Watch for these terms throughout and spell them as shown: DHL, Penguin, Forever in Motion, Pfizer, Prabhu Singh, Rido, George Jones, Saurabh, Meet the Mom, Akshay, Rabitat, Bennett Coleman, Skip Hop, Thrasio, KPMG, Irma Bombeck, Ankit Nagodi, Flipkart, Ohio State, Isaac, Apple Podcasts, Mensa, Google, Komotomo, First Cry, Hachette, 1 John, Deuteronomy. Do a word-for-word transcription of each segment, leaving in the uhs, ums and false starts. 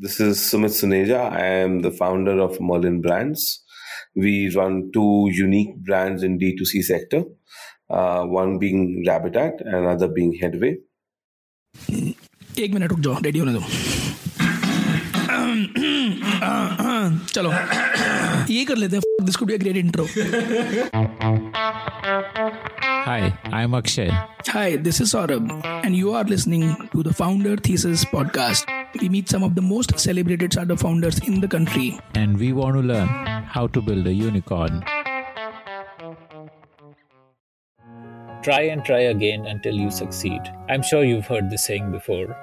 This is Sumit Suneja. I am the founder of Merlin Brands. We run two unique brands in D two C sector, uh, one being Rabitat and another being Headway. एक minute रुक जाओ, ready होने दो। चलो, ये कर लेते हैं। This could be a great intro. Hi, I'm Akshay. Hi, this is Saurabh, and you are listening to the Founder Thesis Podcast. We meet some of the most celebrated startup founders in the country. And we want to learn how to build a unicorn. Try and try again until you succeed. I'm sure you've heard this saying before.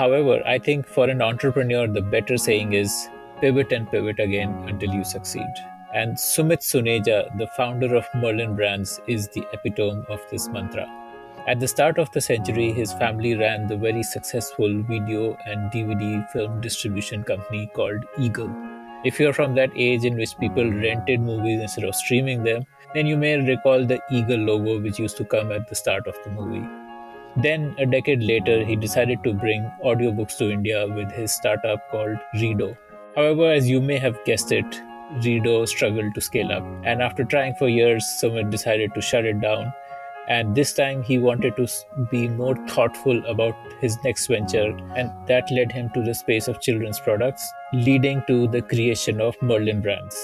However, I think for an entrepreneur, the better saying is pivot and pivot again until you succeed. And Sumit Suneja, the founder of Merlin Brands, is the epitome of this mantra. At the start of the century, his family ran the very successful video and D V D film distribution company called Eagle. If you're from that age in which people rented movies instead of streaming them, then you may recall the Eagle logo which used to come at the start of the movie. Then, a decade later, he decided to bring audiobooks to India with his startup called Rido. However, as you may have guessed it, Rido struggled to scale up. And after trying for years, Sumit decided to shut it down. And this time he wanted to be more thoughtful about his next venture, and that led him to the space of children's products, leading to the creation of Merlin Brands.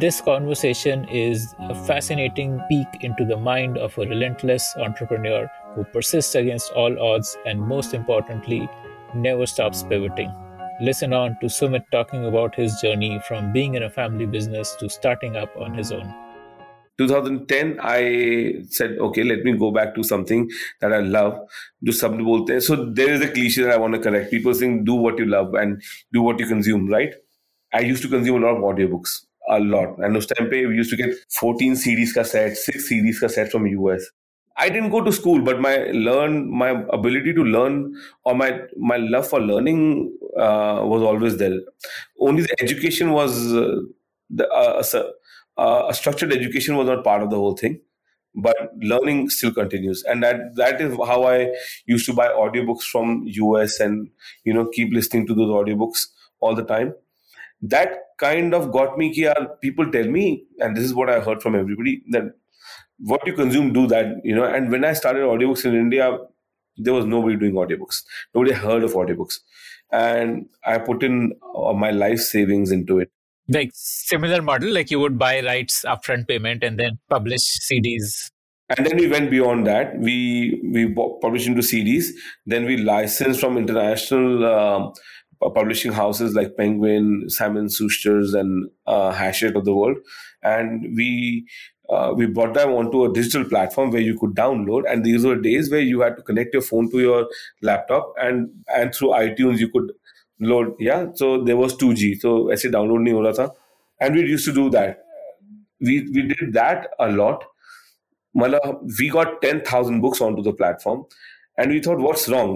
This conversation is a fascinating peek into the mind of a relentless entrepreneur who persists against all odds and, most importantly, never stops pivoting. Listen on to Sumit talking about his journey from being in a family business to starting up on his own. twenty ten, I said, okay, let me go back to something that I love. Do sabd bolte hain. So there is a cliche that I want to correct. People saying, do what you love and do what you consume, right? I used to consume a lot of audiobooks, a lot. And those time we used to get fourteen C Ds ka set, six C Ds ka set from U S. I didn't go to school, but my learn, my ability to learn or my, my love for learning uh, was always there. Only the education was uh, the... Uh, so, Uh, a structured education was not part of the whole thing, but learning still continues. And that that is how I used to buy audiobooks from U S and, you know, keep listening to those audiobooks all the time. That kind of got me, that people tell me, and this is what I heard from everybody, that what you consume, do that, you know. And when I started audiobooks in India, there was nobody doing audiobooks. Nobody heard of audiobooks. And I put in my life savings into it. Like similar model, like you would buy rights, upfront payment, and then publish C Ds. And then we went beyond that. We we published into C Ds. Then we licensed from international uh, publishing houses like Penguin, Simon Schuster's, and uh, Hachette of the world. And we uh, we brought them onto a digital platform where you could download. And these were days where you had to connect your phone to your laptop, and and through iTunes you could load, yeah. So there was two G. So ऐसे download नहीं हो रहा था. And we used to do that. We we did that a lot. मतलब we got ten thousand books onto the platform. And we thought, what's wrong?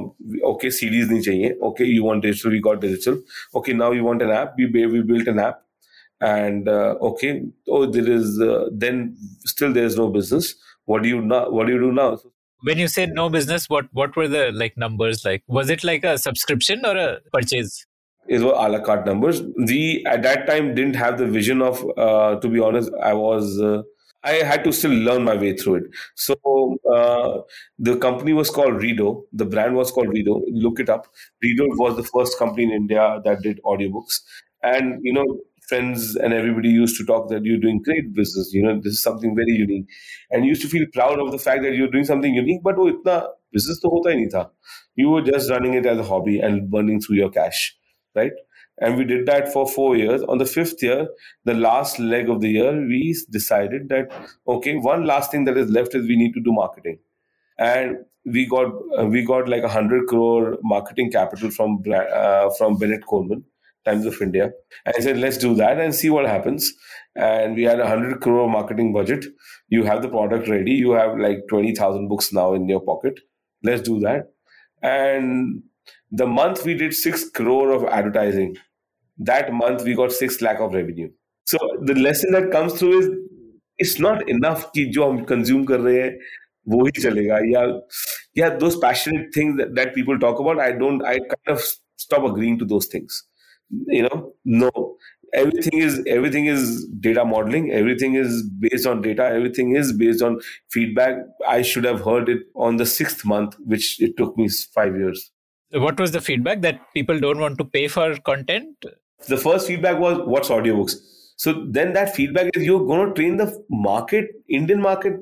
Okay, C Ds नहीं चाहिए. Okay, you want digital, we got digital. Okay, now you want an app. We we built an app. And uh, okay, oh, there is uh, then still there is no business. What do you now? What do you do now? When you said no business, what, what were the like numbers like? Was it like a subscription or a purchase? It was a la carte numbers. We at that time didn't have the vision of, uh, to be honest, I was, uh, I had to still learn my way through it. So uh, the company was called Rido. The brand was called Rido. Look it up. Rido was the first company in India that did audiobooks. And, you know, friends and everybody used to talk that you're doing great business, you know, this is something very unique. And you used to feel proud of the fact that you're doing something unique, but oh, itna business to hota hi nahi tha. You were just running it as a hobby and burning through your cash, right? And we did that for four years. On the fifth year, the last leg of the year, we decided that, okay, one last thing that is left is we need to do marketing. And we got we got like one hundred crore marketing capital from uh, from Bennett Coleman, Times of India. And I said, let's do that and see what happens. And we had a one hundred crore marketing budget. You have the product ready. You have like twenty thousand books now in your pocket. Let's do that. And the month we did six crore of advertising. That month we got six lakh of revenue. So the lesson that comes through is, it's not enough ki jo hum consume kar rahe hai, wo hi chalega. Yeah, yeah, those passionate things that, that people talk about, I don't, I kind of stop agreeing to those things. You know, no, everything is everything is data modeling. Everything is based on data. Everything is based on feedback. I should have heard it on the sixth month, which it took me five years. What was the feedback that people don't want to pay for content? The first feedback was, what's audiobooks? So then that feedback is, you're going to train the market, Indian market,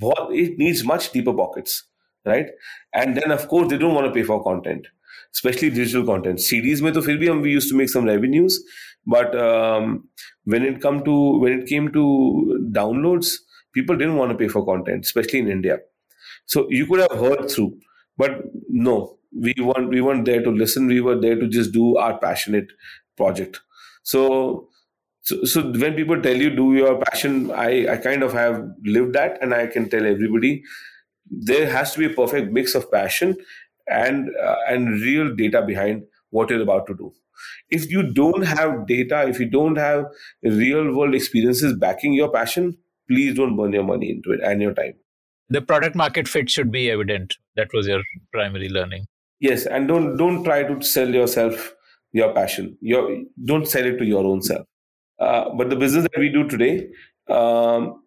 it needs much deeper pockets, right? And then, of course, they don't want to pay for content, especially digital content. C Ds mein to phir bhi hum, we used to make some revenues, but um, when it come to when it came to downloads, people didn't want to pay for content, especially in India. So you could have heard through, but no, we weren't we weren't there to listen. We were there to just do our passionate project. So. So, so when people tell you, do your passion, I, I kind of have lived that, and I can tell everybody there has to be a perfect mix of passion and uh, and real data behind what you're about to do. If you don't have data, if you don't have real world experiences backing your passion, please don't burn your money into it and your time. The product market fit should be evident. That was your primary learning. Yes, and don't don't try to sell yourself your passion. Your, don't sell it to your own self. Uh, but the business that we do today, um,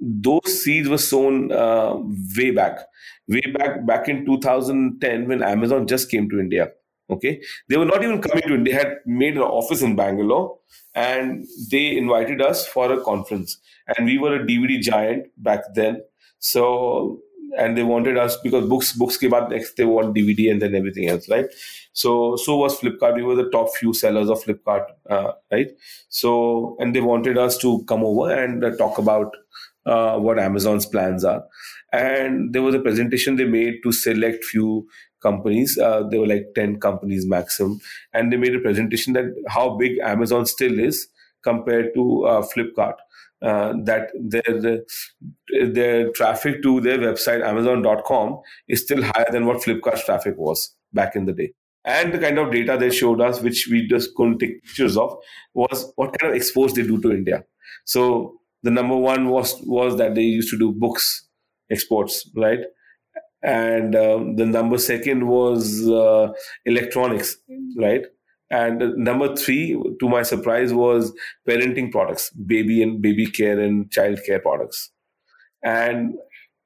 those seeds were sown uh, way back, way back, back in two thousand ten when Amazon just came to India. Okay, they were not even coming to India. They had made an office in Bangalore, and they invited us for a conference. And we were a D V D giant back then. So, and they wanted us because books, books came out next. They want D V D and then everything else, right? So, so was Flipkart. We were the top few sellers of Flipkart, uh, right? So, and they wanted us to come over and uh, talk about uh, what Amazon's plans are. And there was a presentation they made to select few companies. Uh, there were like ten companies maximum, and they made a presentation that how big Amazon still is compared to uh, Flipkart. Uh, that their their traffic to their website Amazon dot com is still higher than what Flipkart's traffic was back in the day. And the kind of data they showed us, which we just couldn't take pictures of, was what kind of exports they do to India. So the number one was was that they used to do books exports, right? And um, the number second was uh, electronics, right? And number three, to my surprise, was parenting products, baby and baby care and child care products. And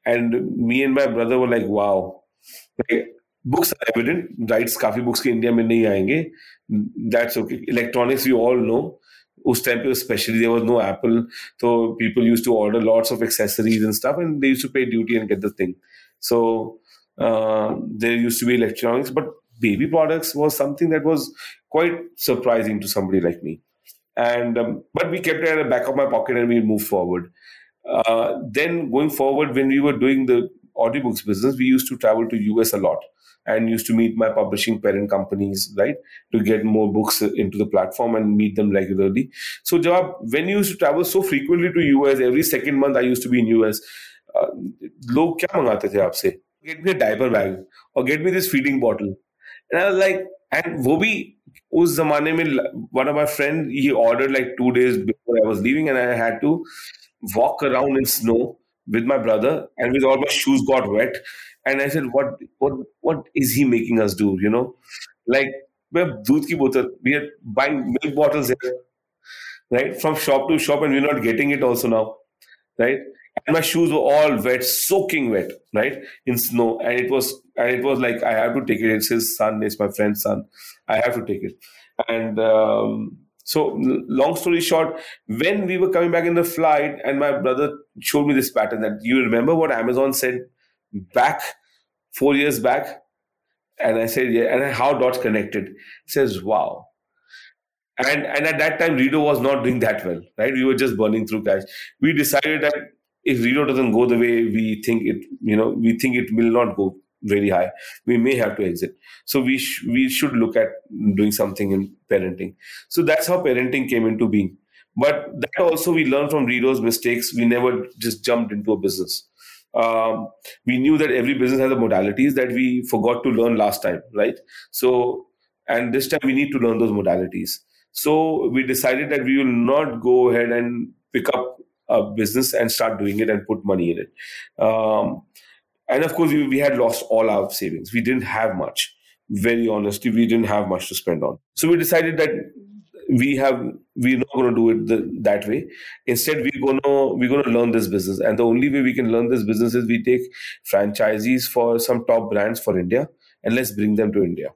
and me and my brother were like, wow. Like, books are evident, rights, काफी books के India में नहीं आएंगे. That's okay. Electronics, you all know. उस time पे especially there was no Apple, so people used to order lots of accessories and stuff, and they used to pay duty and get the thing. So uh, there used to be electronics, but baby products was something that was quite surprising to somebody like me. And um, but we kept it at the back of my pocket and we moved forward. Uh, then going forward, when we were doing the audiobooks business, we used to travel to U S a lot. And used to meet my publishing parent companies, right, to get more books into the platform and meet them regularly. So, Jawab, when you used to travel so frequently to U S, every second month I used to be in U S. Log kya mangate the aapse? Get me a diaper bag or get me this feeding bottle. And I was like, and wo bhi us zamane mein, one of my friends, he ordered like two days before I was leaving, and I had to walk around in snow with my brother, and with all my shoes got wet. And I said, what, what, what is he making us do? You know, like we have doodh ki bottle, we are buying milk bottles here, right? From shop to shop, and we're not getting it also now, right? And my shoes were all wet, soaking wet, right, in snow. And it was, and it was like, I have to take it. It's his son, it's my friend's son. I have to take it. And um, so, long story short, when we were coming back in the flight, and my brother showed me this pattern that you remember what Amazon said back four years back, and I said, yeah, and how dots connected. It says, wow. And and at that time, Rido was not doing that well, right? We were just burning through cash. We decided that if Rido doesn't go the way we think it, you know, we think it will not go very high. We may have to exit. So we sh- we should look at doing something in parenting. So that's how parenting came into being. But that also we learned from Rido's mistakes. We never just jumped into a business. Um, we knew that every business has the modalities that we forgot to learn last time, right? So, and this time we need to learn those modalities. So we decided that we will not go ahead and pick up a business and start doing it and put money in it. Um, and of course, we, we had lost all our savings. We didn't have much. very honestly, we didn't have much to spend on. So we decided that we have we're not going to do it the, that way. Instead, we're going to we're going to learn this business, and the only way we can learn this business is we take franchisees for some top brands for India, and let's bring them to India.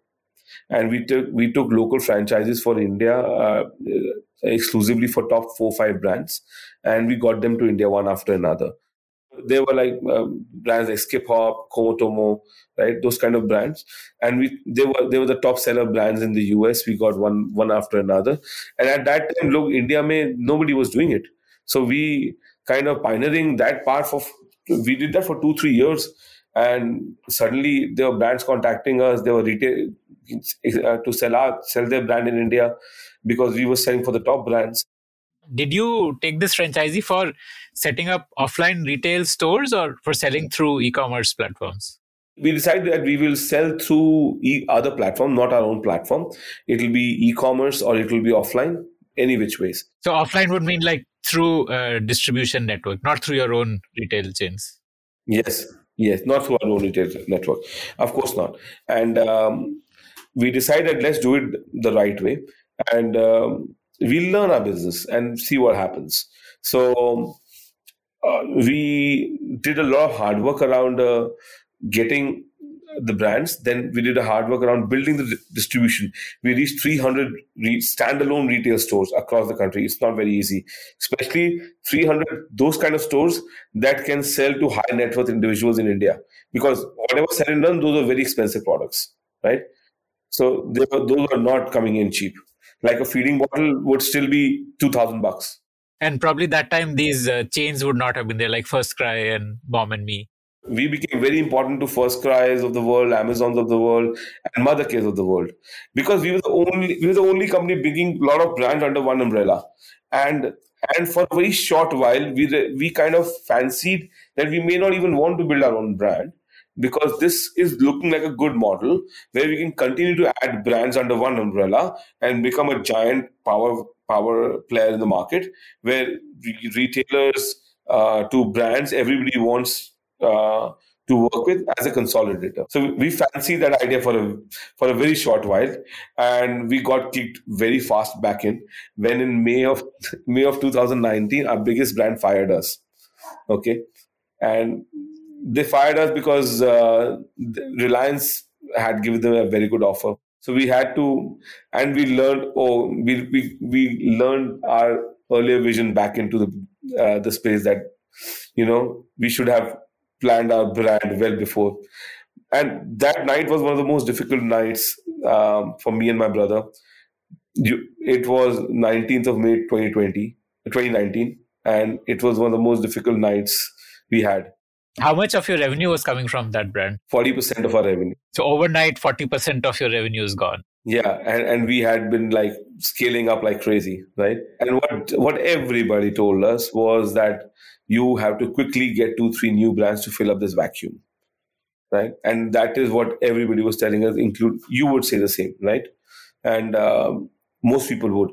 And we took we took local franchises for India uh, exclusively for top four five brands, and we got them to India one after another. There were like uh, brands like Skip Hop, Komotomo, right? Those kind of brands, and we they were they were the top seller brands in the U S. We got one one after another, and at that time, look, India mein nobody was doing it, so we kind of pioneering that part of we did that for two three years, and suddenly there were brands contacting us. There were retail uh, to sell out sell their brand in India because we were selling for the top brands. Did you take this franchisee for setting up offline retail stores or for selling through e-commerce platforms? We decided that we will sell through e- other platform, not our own platform. It will be e-commerce or it will be offline, any which ways. So offline would mean like through a distribution network, not through your own retail chains? Yes, yes, not through our own retail network. Of course not. And um, we decided let's do it the right way. And... Um, we learn our business and see what happens. So uh, we did a lot of hard work around uh, getting the brands. Then we did a hard work around building the distribution. We reached three hundred re- standalone retail stores across the country. It's not very easy, especially three hundred, those kind of stores that can sell to high net worth individuals in India. Because whatever said and done, those are very expensive products, right? So they were, those are not coming in cheap. Like a feeding bottle would still be two thousand bucks. And probably that time, these uh, chains would not have been there, like First Cry and Mom and Me. We became very important to First Cries of the world, Amazons of the world, and Mother Cares of the world. Because we were the only we were the only company bringing a lot of brands under one umbrella. And and for a very short while, we we kind of fancied that we may not even want to build our own brand. Because this is looking like a good model where we can continue to add brands under one umbrella and become a giant power power player in the market where retailers uh, to brands, everybody wants uh, to work with as a consolidator. So we fancy that idea for a for a very short while, and we got kicked very fast back in when in May of May of two thousand nineteen, our biggest brand fired us. Okay, and they fired us because uh, Reliance had given them a very good offer. So we had to, and we learned. Oh, we we, we learned our earlier vision back into the uh, the space that, you know, we should have planned our brand well before. And that night was one of the most difficult nights um, for me and my brother. You, it was nineteenth of May, twenty twenty, twenty nineteen, and it was one of the most difficult nights we had. How much of your revenue was coming from that brand? forty percent of our revenue. So overnight, forty percent of your revenue is gone. Yeah. And, and we had been like scaling up like crazy, right? And what, what everybody told us was that you have to quickly get two, three new brands to fill up this vacuum, right? And that is what everybody was telling us, include you would say the same, right? And um, most people would.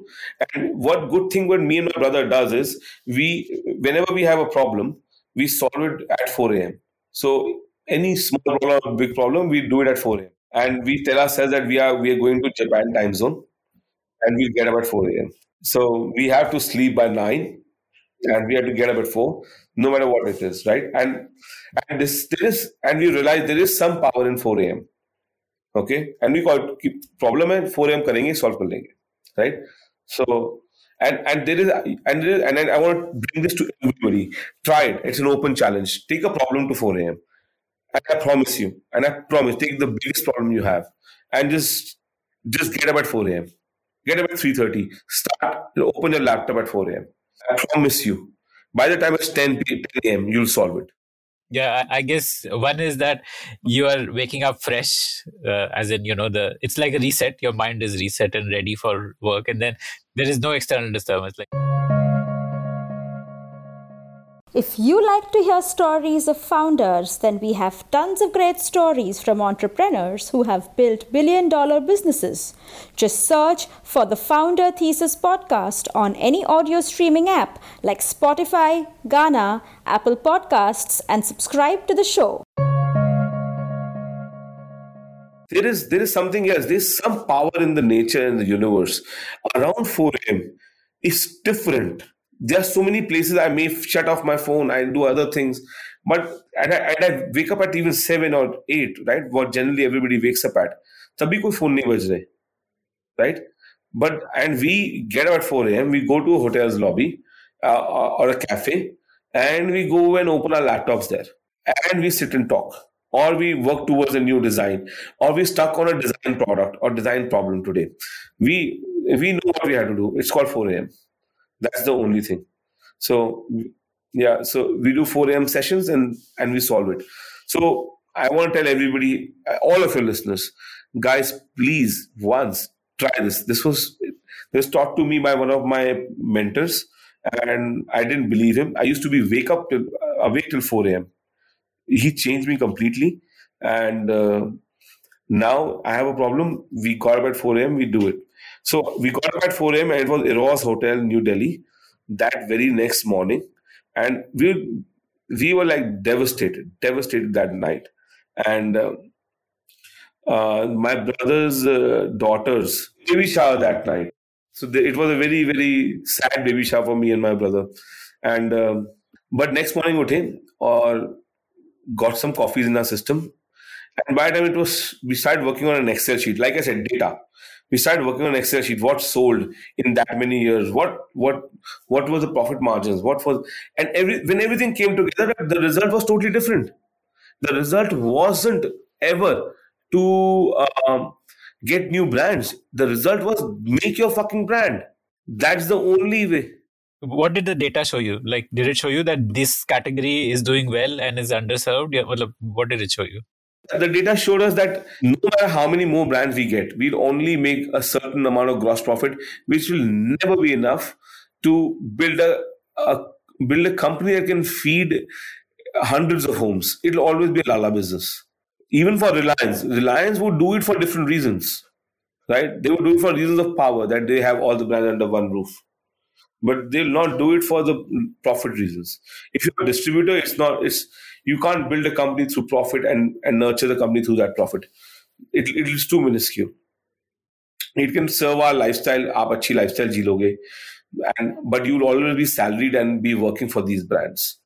And what good thing what me and my brother does is we, whenever we have a problem, we solve it at four a.m. So any small problem or big problem, we do it at four a.m. And we tell ourselves that we are we are going to Japan time zone and we'll get up at four a.m. So we have to sleep by nine and we have to get up at four, no matter what it is, right? And and this there is and we realize there is some power in four a.m. Okay? And we call it problem at four a.m. karenge, solve kar lenge, right? So And and there is and there is, and I want to bring this to everybody. Try it. It's an open challenge. Take a problem to four a.m. And I promise you. And I promise. Take the biggest problem you have, and just just get up at four a.m. Get up at three thirty. Start. Open your laptop at four a.m. I promise you. By the time it's ten a.m., you'll solve it. Yeah, I guess one is that you are waking up fresh, uh, as in, you know, the it's like a reset. Your mind is reset and ready for work. And then there is no external disturbance. Like, if you like to hear stories of founders, then we have tons of great stories from entrepreneurs who have built billion-dollar businesses. Just search for the Founder Thesis Podcast on any audio streaming app like Spotify, Gaana, Apple Podcasts, and subscribe to the show. there is there is something else. There's some power in the nature and the universe. Around four a.m., it's different. There are so many places I may shut off my phone. I do other things. But and I, and I wake up at even seven or eight, right? What generally everybody wakes up at. Tabhi koi phone nahi baj rahe, right? But and we get up at four a.m., we go to a hotel's lobby uh, or a cafe, and we go and open our laptops there. And we sit and talk. Or we work towards a new design. Or we're stuck on a design product or design problem today. We we know what we have to do. It's called four a.m. That's the only thing. So, yeah. So we do four a.m. sessions and, and we solve it. So I want to tell everybody, all of your listeners, guys, please once try this. This was, this was taught to me by one of my mentors and I didn't believe him. I used to be wake up till, awake till four a.m. He changed me completely. And uh, now I have a problem. We got up at four a.m. We do it. So we got up at four a.m. and it was Eros Hotel, New Delhi, that very next morning. And we we were like devastated, devastated that night. And uh, uh, my brother's uh, daughter's baby shower that night. So they, it was a very, very sad baby shower for me and my brother. And uh, but next morning we came or got some coffees in our system. And by the time it was, we started working on an Excel sheet. Like I said, data. We started working on an Excel sheet. What sold in that many years? What what what was the profit margins? What was and every when everything came together, the result was totally different. The result wasn't ever to uh, get new brands. The result was make your fucking brand. That's the only way. What did the data show you? Like, did it show you that this category is doing well and is underserved? Yeah, well, what did it show you? The data showed us that no matter how many more brands we get, we'll only make a certain amount of gross profit, which will never be enough to build a, a build a company that can feed hundreds of homes. It'll always be a lala business. Even for Reliance, Reliance would do it for different reasons, right? They would do it for reasons of power, that they have all the brands under one roof. But they'll not do it for the profit reasons. If you're a distributor, it's not. It's you can't build a company through profit and, and nurture the company through that profit. It it is too minuscule. It can serve our lifestyle. Aap achhi lifestyle ji loge, and but you'll always be salaried and be working for these brands.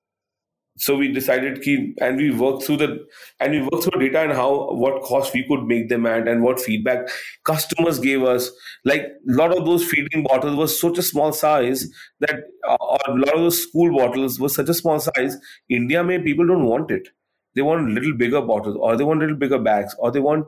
So we decided ki, and we worked through the and we worked through data and how what cost we could make them at and what feedback customers gave us. Like a lot of those feeding bottles were such a small size that uh, or a lot of those school bottles were such a small size. India mein people don't want it. They want little bigger bottles or they want little bigger bags or they want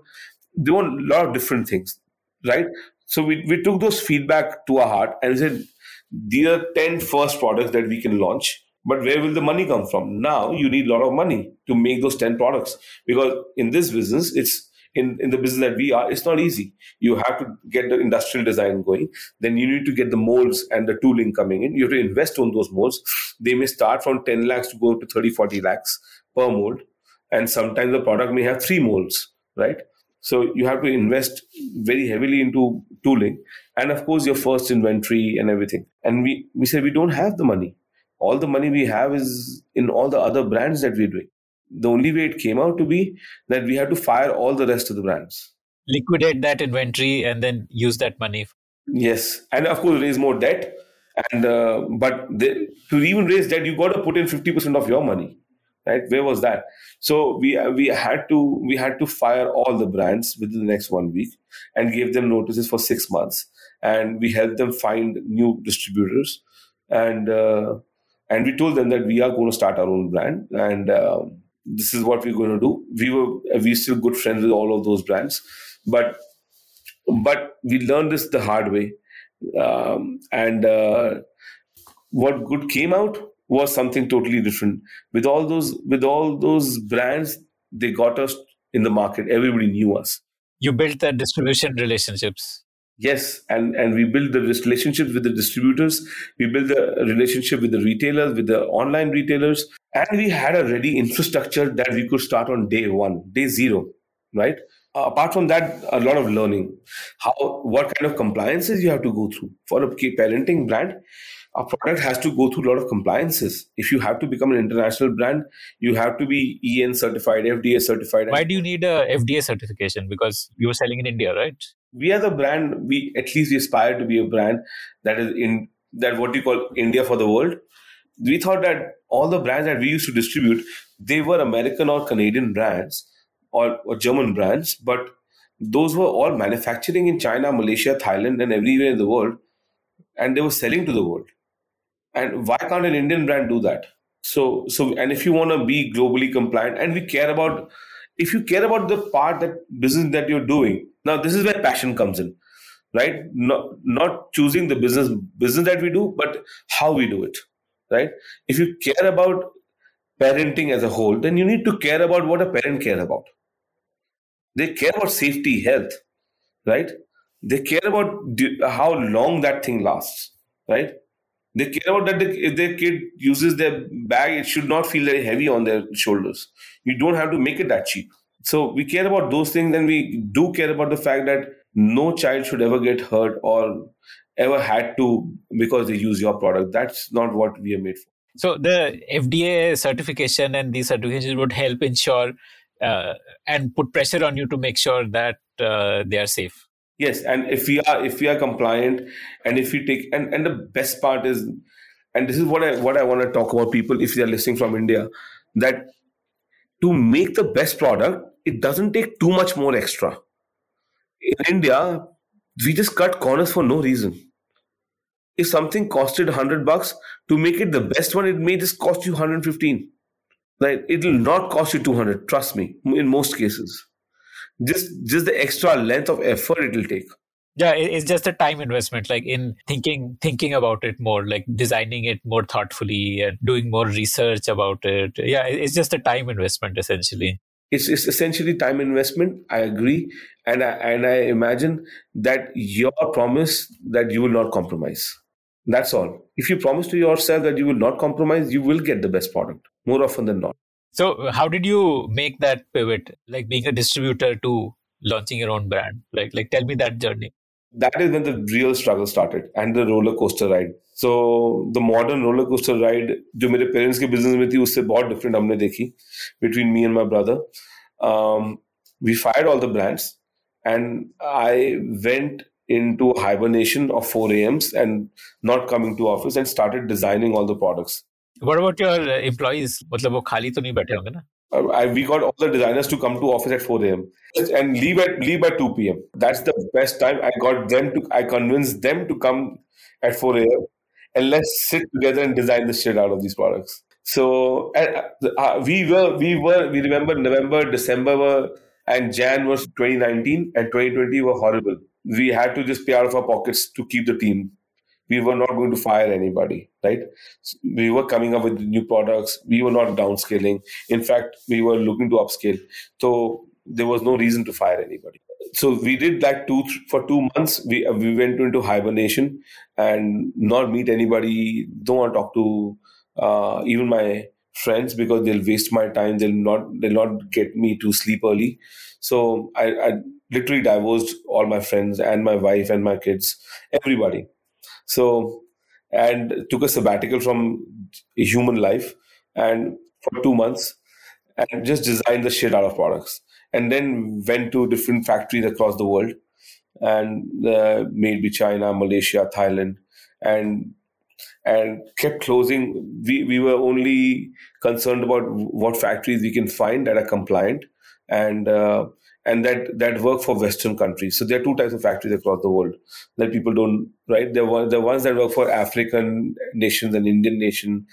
they want a lot of different things, right? So we we took those feedback to our heart and said these are ten first products that we can launch. But where will the money come from? Now you need a lot of money to make those ten products because in this business, it's in, in the business that we are, it's not easy. You have to get the industrial design going. Then you need to get the molds and the tooling coming in. You have to invest on those molds. They may start from ten lakhs to go to thirty, forty lakhs per mold. And sometimes the product may have three molds, right? So you have to invest very heavily into tooling. And of course, your first inventory and everything. And we, we said, we don't have the money. All the money we have is in all the other brands that we're doing. The only way it came out to be that we had to fire all the rest of the brands. Liquidate that inventory and then use that money. Yes. And of course, raise more debt. And uh, But the, to even raise debt, you got to put in fifty percent of your money. Right? Where was that? So we we had to we had to fire all the brands within the next one week and gave them notices for six months. And we helped them find new distributors. And... Uh, And we told them that we are going to start our own brand and uh, this is what we're going to do. We were we still good friends with all of those brands. But but we learned this the hard way. Um, and uh, what good came out was something totally different. With all those with all those brands, they got us in the market. Everybody knew us. You built that distribution relationships. Yes, and, and we build the relationships with the distributors. We build the relationship with the retailers, with the online retailers. And we had a ready infrastructure that we could start on day one, day zero, right? apart from that, a lot of learning. How, what kind of compliances you have to go through. For a parenting brand, a product has to go through a lot of compliances. If you have to become an international brand, you have to be E N certified, F D A certified. Why do you need a F D A certification? Because you're selling in India, right? We are the brand, we at least we aspire to be a brand that is in that what you call India for the world. We thought that all the brands that we used to distribute, they were American or Canadian brands or, or German brands, but those were all manufacturing in China, Malaysia, Thailand, and everywhere in the world, and they were selling to the world. And why can't an Indian brand do that? So, so, and if you want to be globally compliant, and we care about, if you care about the part that business that you're doing, now this is where passion comes in, right? Not, not choosing the business business that we do, but how we do it. Right? If you care about parenting as a whole, then you need to care about what a parent cares about. They care about safety, health, right? They care about how long that thing lasts, right? They care about that if their kid uses their bag, it should not feel very heavy on their shoulders. You don't have to make it that cheap. So we care about those things, and we do care about the fact that no child should ever get hurt or ever had to because they use your product. That's not what we are made for. So the F D A certification and these certifications would help ensure uh, and put pressure on you to make sure that uh, they are safe. Yes, and if we are if we are compliant, and if we take and, and the best part is, and this is what I what I want to talk about people if they are listening from India, that to make the best product, it doesn't take too much more extra. In India, we just cut corners for no reason. If something costed one hundred bucks, to make it the best one, it may just cost you one hundred fifteen. Right? It will not cost you two hundred, trust me, in most cases. Just just the extra length of effort it will take. Yeah, it's just a time investment, like in thinking thinking about it more, like designing it more thoughtfully and doing more research about it. Yeah, it's just a time investment, essentially. It's it's essentially time investment. I agree. And I, and I imagine that your promise that you will not compromise. That's all. If you promise to yourself that you will not compromise, you will get the best product more often than not. So how did you make that pivot, like being a distributor to launching your own brand? Like, like tell me that journey. That is when the real struggle started and the roller coaster ride. So the modern roller coaster ride, जो मेरे parents के business में थी, उससे बहुत different हमने देखी between me and my brother. Um, we fired all the brands, and I went into hibernation of four a.m.s and not coming to office and started designing all the products. What about your employees? मतलब वो खाली तो नहीं बैठे होंगे ना? I, we got all the designers to come to office at four a.m. and leave at leave at two p.m. That's the best time. I got them to, I convinced them to come at four a.m. and let's sit together and design the shit out of these products. So and, uh, we were, we were, we remember November, December were, and Jan was twenty nineteen and twenty twenty were horrible. We had to just pay out of our pockets to keep the team. We were not going to fire anybody, right? We were coming up with new products. We were not downscaling. In fact, we were looking to upscale. So there was no reason to fire anybody. So we did that two for two months. We we went into hibernation and not meet anybody. Don't want to talk to uh, even my friends because they'll waste my time. They'll not they'll not get me to sleep early. So I, I literally divorced all my friends and my wife and my kids, everybody. So, and took a sabbatical from human life and for two months and just designed the shit out of products. And then went to different factories across the world and uh, made with China, Malaysia, Thailand, and and kept closing. We, we were only concerned about what factories we can find that are compliant and uh, and that, that work for Western countries. So there are two types of factories across the world that people don't, right? There were the ones that work for African nations and Indian nation,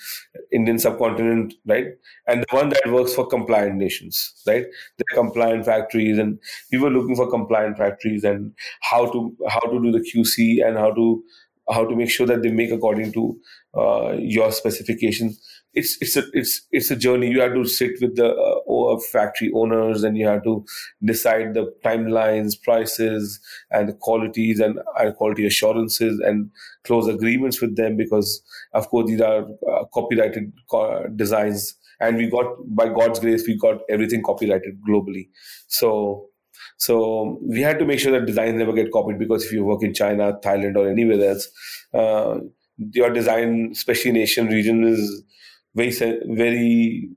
Indian subcontinent, right? And the one that works for compliant nations, right? They're compliant factories, and we were looking for compliant factories and how to how to do the Q C and how to how to make sure that they make according to uh, your specifications. It's it's a it's it's a journey. You have to sit with the uh, factory owners, and you have to decide the timelines, prices, and the qualities and uh, quality assurances, and close agreements with them because, of course, these are uh, copyrighted co- designs. And we got, by God's grace, we got everything copyrighted globally. So So we had to make sure that designs never get copied, because if you work in China, Thailand, or anywhere else, uh, your design, especially in Asian region, is very very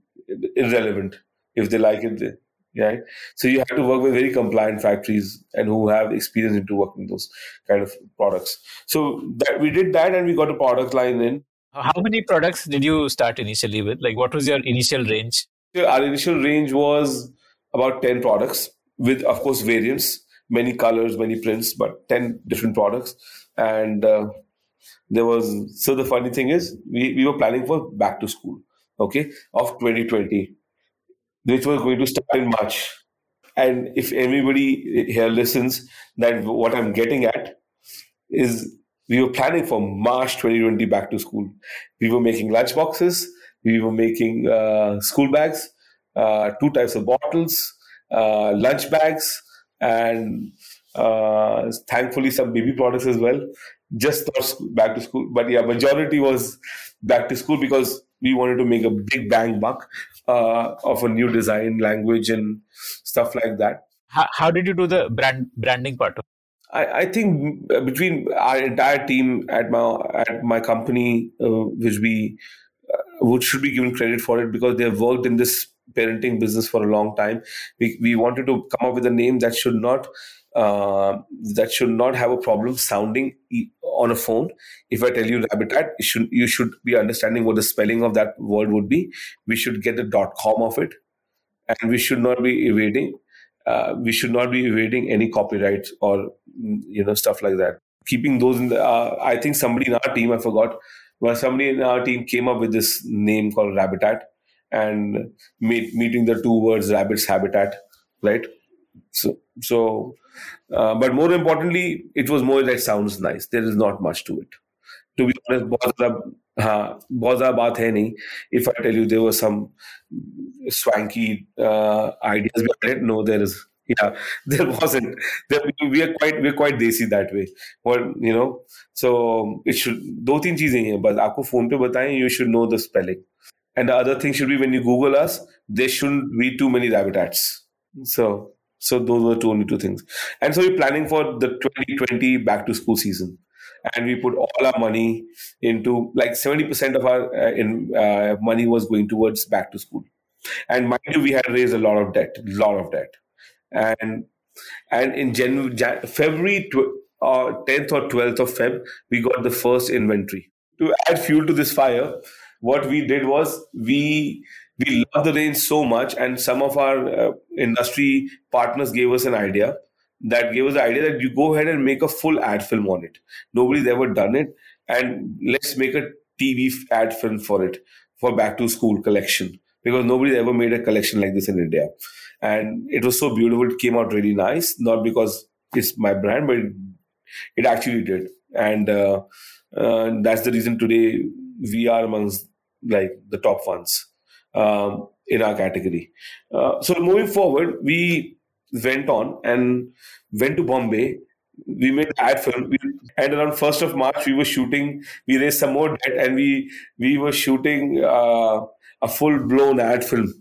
irrelevant if they like it. They, right? So you have to work with very compliant factories and who have experience into working those kind of products. So that, we did that, and we got a product line in. How many products did you start initially with? Like, what was your initial range? Our initial range was about ten products, with, of course, variants, many colors, many prints, but ten different products. And uh, there was, so the funny thing is, we, we were planning for back to school, okay, of twenty twenty, which was going to start in March. And if everybody here listens, that what I'm getting at is we were planning for March twenty twenty back to school. We were making lunch boxes. We were making uh, school bags, uh, two types of bottles, uh, lunch bags, and uh, thankfully some baby products as well. Just not back to school. But yeah, majority was back to school, because we wanted to make a big bang buck uh, of a new design, language, and stuff like that. How, how did you do the brand branding part of it? I, I think between our entire team at my at my company, uh, which we uh, which should be given credit for it, because they have worked in this parenting business for a long time. We we wanted to come up with a name that should not uh, that should not have a problem sounding on a phone. If I tell you Rabitat, you should you should be understanding what the spelling of that word would be. We should get the .com of it, and we should not be evading. Uh, we should not be evading any copyrights or, you know, stuff like that. Keeping those in the, uh, I think somebody in our team, I forgot, well, somebody in our team came up with this name called Rabitat, and meet, meeting the two words, rabbit's habitat, right? So, so uh, but more importantly, it was more that sounds nice. There is not much to it. To be honest, bahut zara baat hai nahi. If I tell you there were some swanky uh, ideas behind it, no, there is, yeah, there wasn't. There, we are quite, we are quite desi that way. Or, you know, so it should do teen cheezein hain, but aapko phone pe bataye, you should know the spelling. And the other thing should be, when you Google us, there shouldn't be too many Rabitats. So, so those were two only two things. And so we're planning for the twenty twenty back to school season. And we put all our money into, like, seventy percent of our uh, in, uh, money was going towards back to school. And mind you, we had raised a lot of debt, lot of debt. And and in January, Jan- February tw- uh, tenth or twelfth of Feb, we got the first inventory. To add fuel to this fire, what we did was we we loved the range so much, and some of our uh, industry partners gave us an idea. That gave us the idea that you go ahead and make a full ad film on it. Nobody's ever done it. And let's make a T V ad film for it, for back to school collection, because nobody's ever made a collection like this in India. And it was so beautiful. It came out really nice, not because it's my brand, but it, it actually did. And uh, uh, that's the reason today we are amongst, like, the top ones um, in our category. Uh, so moving forward, we went on and went to Bombay. We made the ad film, we, and around first of March we were shooting. We raised some more debt, and we we were shooting uh, a full blown ad film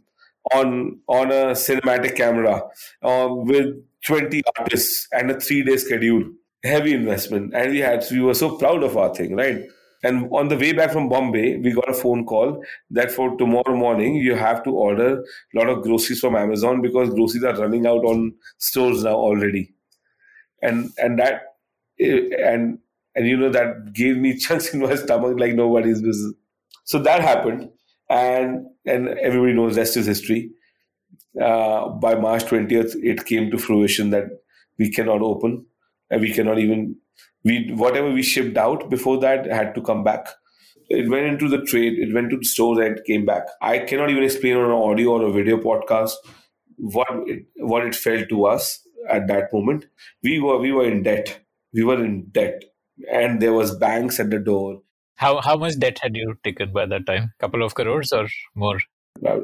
on on a cinematic camera uh, with twenty artists and a three day schedule. Heavy investment, and we had we were so proud of our thing, right? And on the way back from Bombay, we got a phone call that for tomorrow morning, you have to order a lot of groceries from Amazon, because groceries are running out on stores now already. And and that, and, and you know, that gave me chunks in my stomach like nobody's business. So that happened. And, and everybody knows rest is history. Uh, by March twentieth, it came to fruition that we cannot open, and we cannot even... We, whatever we shipped out before that had to come back. It went into the trade, it went to the stores, and it came back. I cannot even explain on an audio or a video podcast what it, what it felt to us at that moment. We were we were in debt. We were in debt, and there was banks at the door. How how much debt had you taken by that time? Couple of crores or more?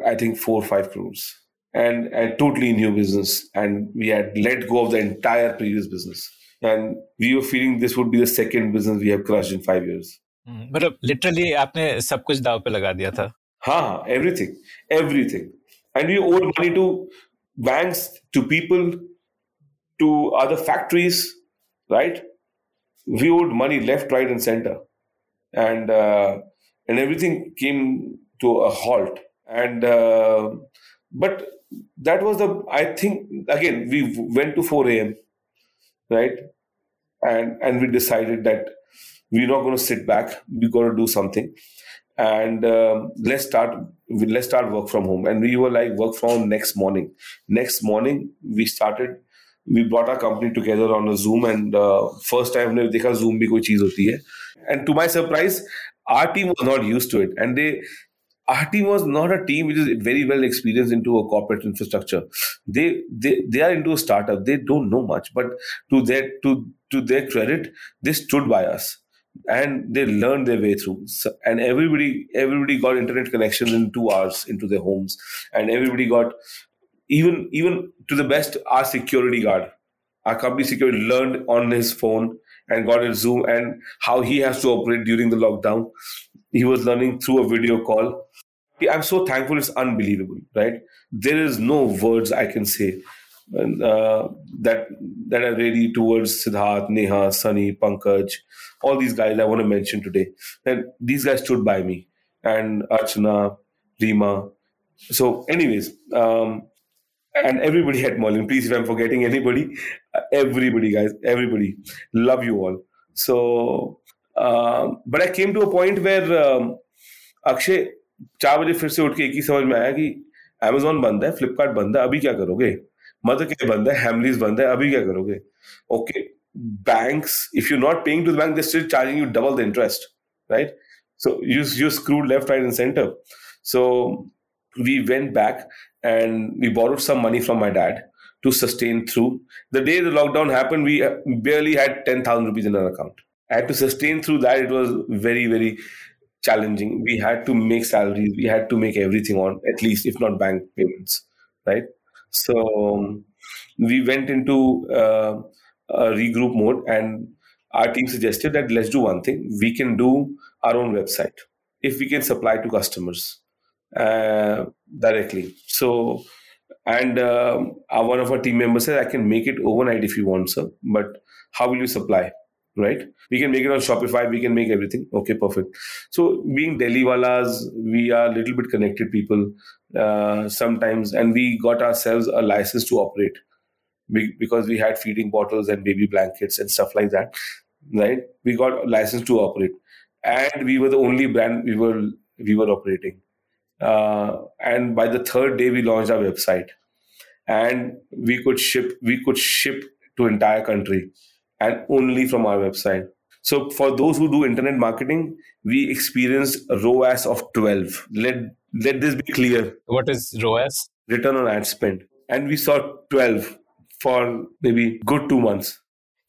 I think four or five crores. And a totally new business, and we had let go of the entire previous business. And we were feeling this would be the second business we have crushed in five years. But literally, आपने सब कुछ दाव पे लगा दिया था. हाँ, everything, everything. And we owed money to banks, to people, to other factories, right? We owed money left, right, and center. And uh, and everything came to a halt. And uh, but that was the, I think, again, we went to four a.m., right? And and we decided that we're not going to sit back. We're going to do something. And uh, let's start let's start work from home. And we were like, work from home next morning. Next morning, we started, we brought our company together on a Zoom. And uh, first time, we saw Zoom bhi koi cheez hoti hai. And to my surprise, our team was not used to it. And they, our team was not a team which is very well experienced into a corporate infrastructure. They they they are into a startup. They don't know much. But to their to to their credit, they stood by us. And they learned their way through. So, and everybody everybody got internet connections in two hours into their homes. And everybody got, even even to the best, our security guard, our company security learned on his phone and got a Zoom and how he has to operate during the lockdown. He was learning through a video call. I'm so thankful. It's unbelievable, right? There is no words I can say uh, that that are really towards Siddharth, Neha, Sunny, Pankaj, all these guys I want to mention today. And these guys stood by me, and Archana, Reema. So anyways, um, and everybody at Merlin, please, if I'm forgetting anybody, everybody, guys, everybody. Love you all. So, uh, but I came to a point where um, Akshay, four baje फिर से उठ के एक ही समझ में आया कि Amazon बंद है, Flipkart बंद है, अभी क्या करोगे? Mothercare बंद है, Hamleys बंद है, अभी क्या करोगे? Okay, banks, if you're not paying to the bank, they're still charging you double the interest, right? So you you screwed left, right, and center. So we went back and we borrowed some money from my dad to sustain through. The day the lockdown happened, we barely had ten thousand rupees in our account. And to sustain through that, it was very, very challenging. We had to make salaries. We had to make everything on, at least, if not bank payments, right? So we went into uh, a regroup mode, and our team suggested that let's do one thing. We can do our own website if we can supply to customers uh, directly. So, and uh, one of our team members said, I can make it overnight if you want, sir, but how will you supply? Right? We can make it on Shopify. We can make everything. Okay, perfect. So being Delhi walas, we are a little bit connected people uh, sometimes. And we got ourselves a license to operate we, because we had feeding bottles and baby blankets and stuff like that. Right? We got a license to operate. And we were the only brand we were we were operating. Uh, and by the third day, we launched our website. And we could ship, we could ship to entire country. And only from our website. So for those who do internet marketing, we experienced a R O A S of twelve. Let, let this be clear. What is R O A S? Return on ad spend. And we saw twelve for maybe good two months.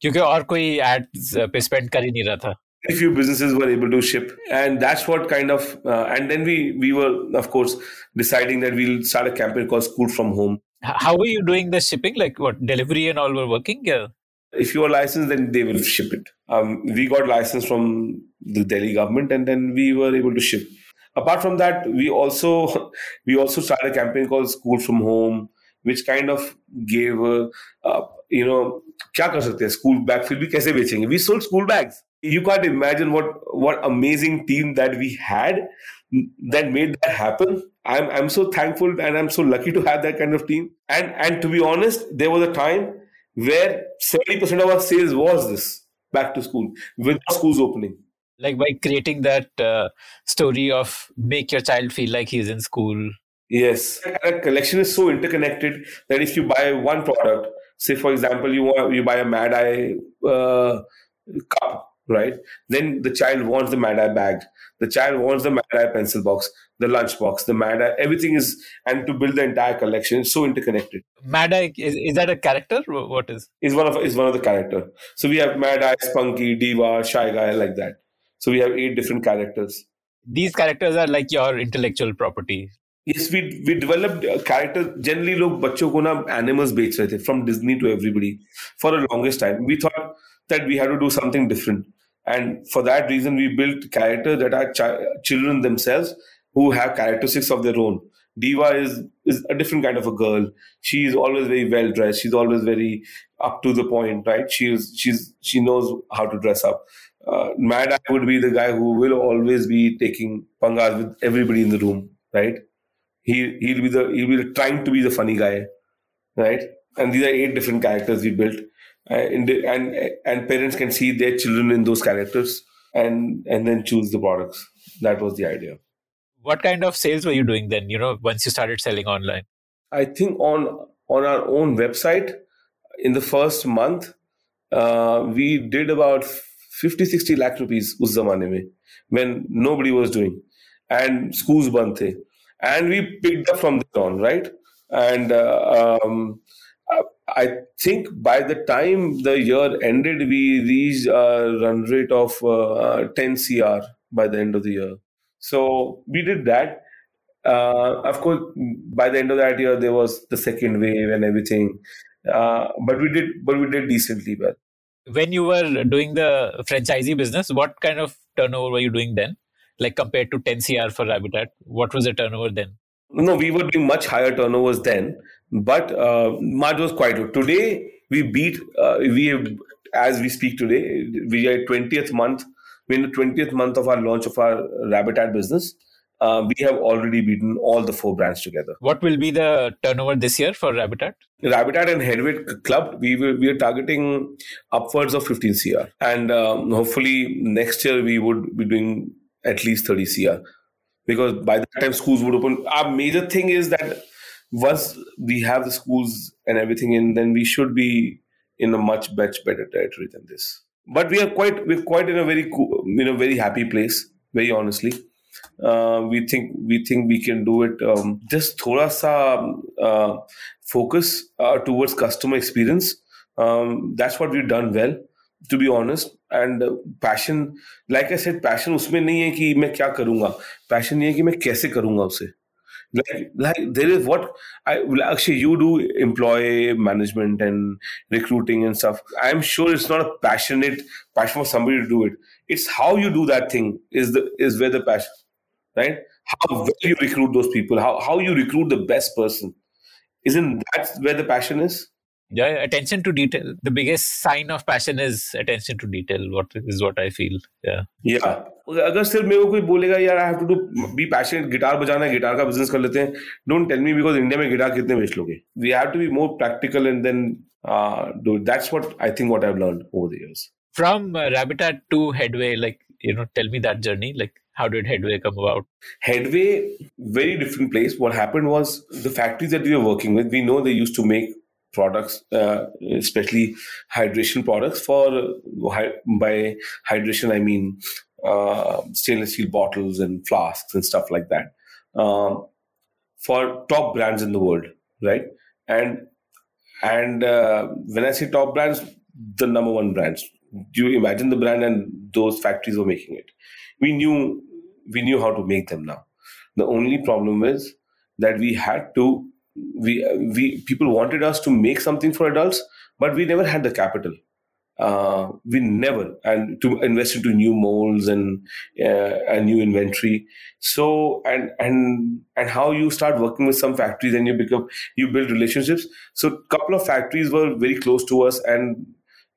Because और कोई ads पे spend कर ही नहीं रहा था. A few businesses were able to ship. And that's what kind of... Uh, and then we, we were, of course, deciding that we'll start a campaign called School From Home. How were you doing the shipping? Like what, delivery and all were working? Yeah. If you are licensed, then they will ship it. Um, we got license from the Delhi government, and then we were able to ship. Apart from that, we also we also started a campaign called School From Home, which kind of gave, uh, uh, you know, क्या कर सकते हैं school bag फिर भी कैसे बेचेंगे? We sold school bags. You can't imagine what what amazing team that we had that made that happen. I'm I'm so thankful and I'm so lucky to have that kind of team. And and to be honest, there was a time where seventy percent of our sales was this back to school with schools opening. Like by creating that uh, story of make your child feel like he's in school. Yes. And a collection is so interconnected that if you buy one product, say for example, you want, you buy a Mad Eye uh, cup, right? Then the child wants the Mad Eye bag. The child wants the Mad Eye pencil box, the lunch box, the Mad Eye, everything is, and to build the entire collection, it's so interconnected. Mad Eye, is, is that a character? What is? Is one of is one of the character. So we have Mad Eye, Spunky, Diva, Shy Guy, like that. So we have eight different characters. These characters are like your intellectual property. Yes, we we developed a character. Generally, log bachcho ko na animals bech rahe the, from Disney to everybody, for the longest time. We thought that we had to do something different. And for that reason, we built characters that are ch- children themselves who have characteristics of their own. Diva is, is a different kind of a girl. She's always very well dressed. She's always very up to the point, right? She's she's she knows how to dress up. Uh, Mad Eye would be the guy who will always be taking pangas with everybody in the room, right? He he'll be the he'll be trying to be the funny guy, right? And these are eight different characters we built, uh, and, and and parents can see their children in those characters, and and then choose the products. That was the idea. What kind of sales were you doing then, you know, once you started selling online? I think on on our own website, in the first month, uh, we did about fifty, sixty lakh rupees us zamane mein, when nobody was doing and schools band the. And we picked up from there on, right? And uh, um, I think by the time the year ended, we reached a run rate of uh, ten crore by the end of the year. So we did that. Uh, of course, by the end of that year, there was the second wave and everything. Uh, but we did, but we did decently well. When you were doing the franchisee business, what kind of turnover were you doing then? Like compared to ten crore for Rabitat, what was the turnover then? No, we were doing much higher turnovers then, but uh, margin was quite good. Today, we beat. Uh, we have, as we speak today, we are twentieth month. We're in the twentieth month of our launch of our Rabitat business. Uh, we have already beaten all the four brands together. What will be the turnover this year for Rabitat? Rabitat and Headway Club, we will, we are targeting upwards of fifteen crore, and um, hopefully next year we would be doing at least thirty crore, because by the time schools would open, our major thing is that once we have the schools and everything in, then we should be in a much much better territory than this. But we are quite we're quite in a very you know very happy place. Very honestly, uh, we think we think we can do it. Um, just thoda sa uh, focus uh, towards customer experience. Um, that's what we've done well, to be honest. And uh, passion, like I said, passion उसमें नहीं है कि मैं क्या करूँगा. Passion ये है कि मैं कैसे करूँगा उसे. Like, like there is what I Akshay, you do employee management and recruiting and stuff. I'm sure it's not a passionate passion for somebody to do it. It's how you do that thing is the is where the passion, right? How well you recruit those people, how how you recruit the best person. Isn't that where the passion is? Yeah, attention to detail. The biggest sign of passion is attention to detail. What is what I feel. Yeah. Yeah. अगर सिर्फ मेरे को कोई बोलेगा यार I have to do be passionate, guitar बजाना है, guitar का बिजनेस कर लेते हैं. Don't tell me because India में गिटार कितने बेच लोगे. We have to be more practical and then uh, do. That's what I think what I've learned over the years. From uh, Rabitat to Headway, like you know, tell me that journey. Like how did Headway come about? Headway, very different place. What happened was the factories that we were working with, we know they used to make products, uh, especially hydration products. For by hydration, I mean uh, stainless steel bottles and flasks and stuff like that, um, for top brands in the world, right? And and uh, when I say top brands, the number one brands. Do you imagine the brand and those factories were making it? We knew we knew how to make them now. The only problem is that we had to. We we people wanted us to make something for adults, but we never had the capital. Uh, we never and to invest into new molds and uh, and new inventory. So and and and how you start working with some factories and you become you build relationships. So a couple of factories were very close to us, and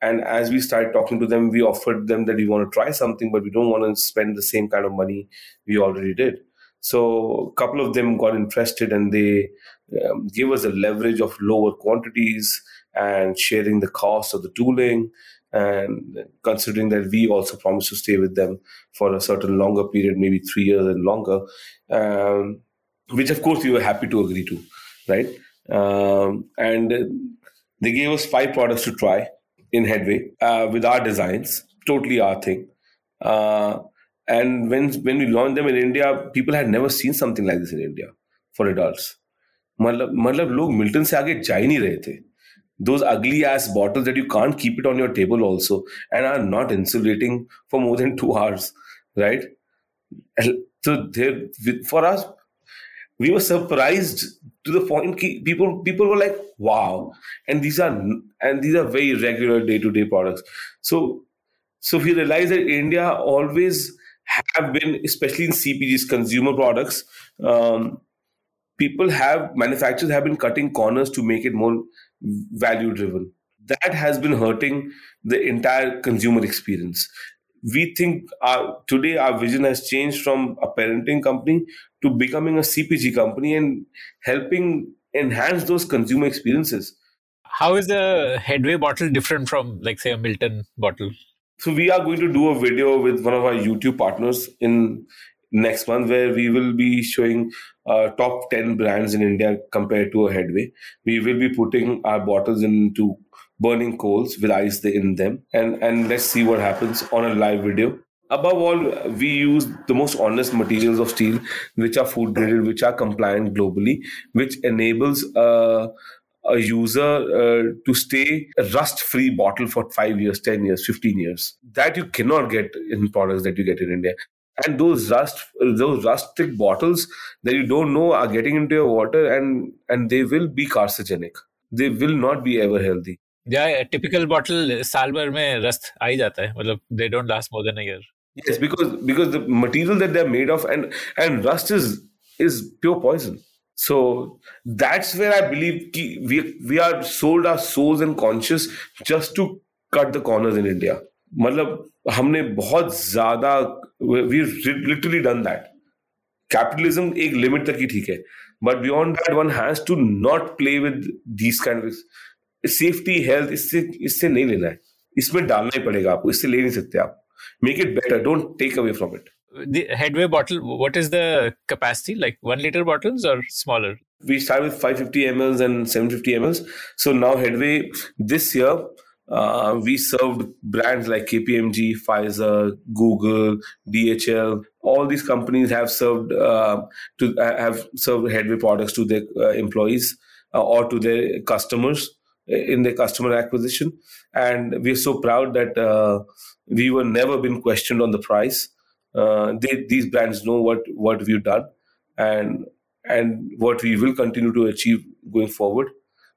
and as we started talking to them, we offered them that we want to try something, but we don't want to spend the same kind of money we already did. So a couple of them got interested and they um, gave us a leverage of lower quantities and sharing the cost of the tooling, and considering that we also promised to stay with them for a certain longer period, maybe three years and longer, um, which of course we were happy to agree to, right? Um, and they gave us five products to try in Headway uh, with our designs, totally our thing. Uh, And when when we launched them in India, people had never seen something like this in India for adults. Matlab, matlab log Milton se aage ja hi nahi rahe the. Those ugly ass bottles that you can't keep it on your table also, and are not insulating for more than two hours, right? So there, for us, we were surprised to the point that people people were like, wow, and these are and these are very regular day to day products. So so we realized that India always have been, especially in C P Gs, consumer products, um, people have, manufacturers have been cutting corners to make it more value driven. That has been hurting the entire consumer experience. We think our, today our vision has changed from a parenting company to becoming a C P G company and helping enhance those consumer experiences. How is the Headway bottle different from, like, say, a Milton bottle? So we are going to do a video with one of our YouTube partners in next month where we will be showing uh, top ten brands in India compared to a Headway. We will be putting our bottles into burning coals with ice in them, and, and let's see what happens on a live video. Above all, we use the most honest materials of steel, which are food graded, which are compliant globally, which enables uh, a user uh, to stay a rust-free bottle for five years, ten years, fifteen years. That you cannot get in products that you get in India. And those rust, those rustic bottles that you don't know are getting into your water, and, and they will be carcinogenic. They will not be ever healthy. Yeah, a typical bottle, saal bhar mein rust aa jata hai. Matlab, they don't last more than a year. Yes, because because the material that they're made of, and, and rust is is pure poison. So that's where I believe ki we we are sold our souls and conscious just to cut the corners in India. Matlab, humne bahut zyada, we've literally done that. Capitalism ek limit tak hi theek hai. But beyond that, one has to not play with these kind of safety, health. Isse isse nahi lena hai. Isme dalna hi padega aapko. Isse le nahi sakte aap. Make it better. Don't take away from it. The Headway bottle, what is the capacity? Like one liter bottles or smaller? We started with five hundred fifty milliliters and seven hundred fifty milliliters. So now Headway, this year, uh, we served brands like K P M G, Pfizer, Google, D H L. All these companies have served uh, to have served Headway products to their uh, employees uh, or to their customers in their customer acquisition. And we're so proud that uh, we were never been questioned on the price. Uh, they, these brands know what, what we've done and and what we will continue to achieve going forward.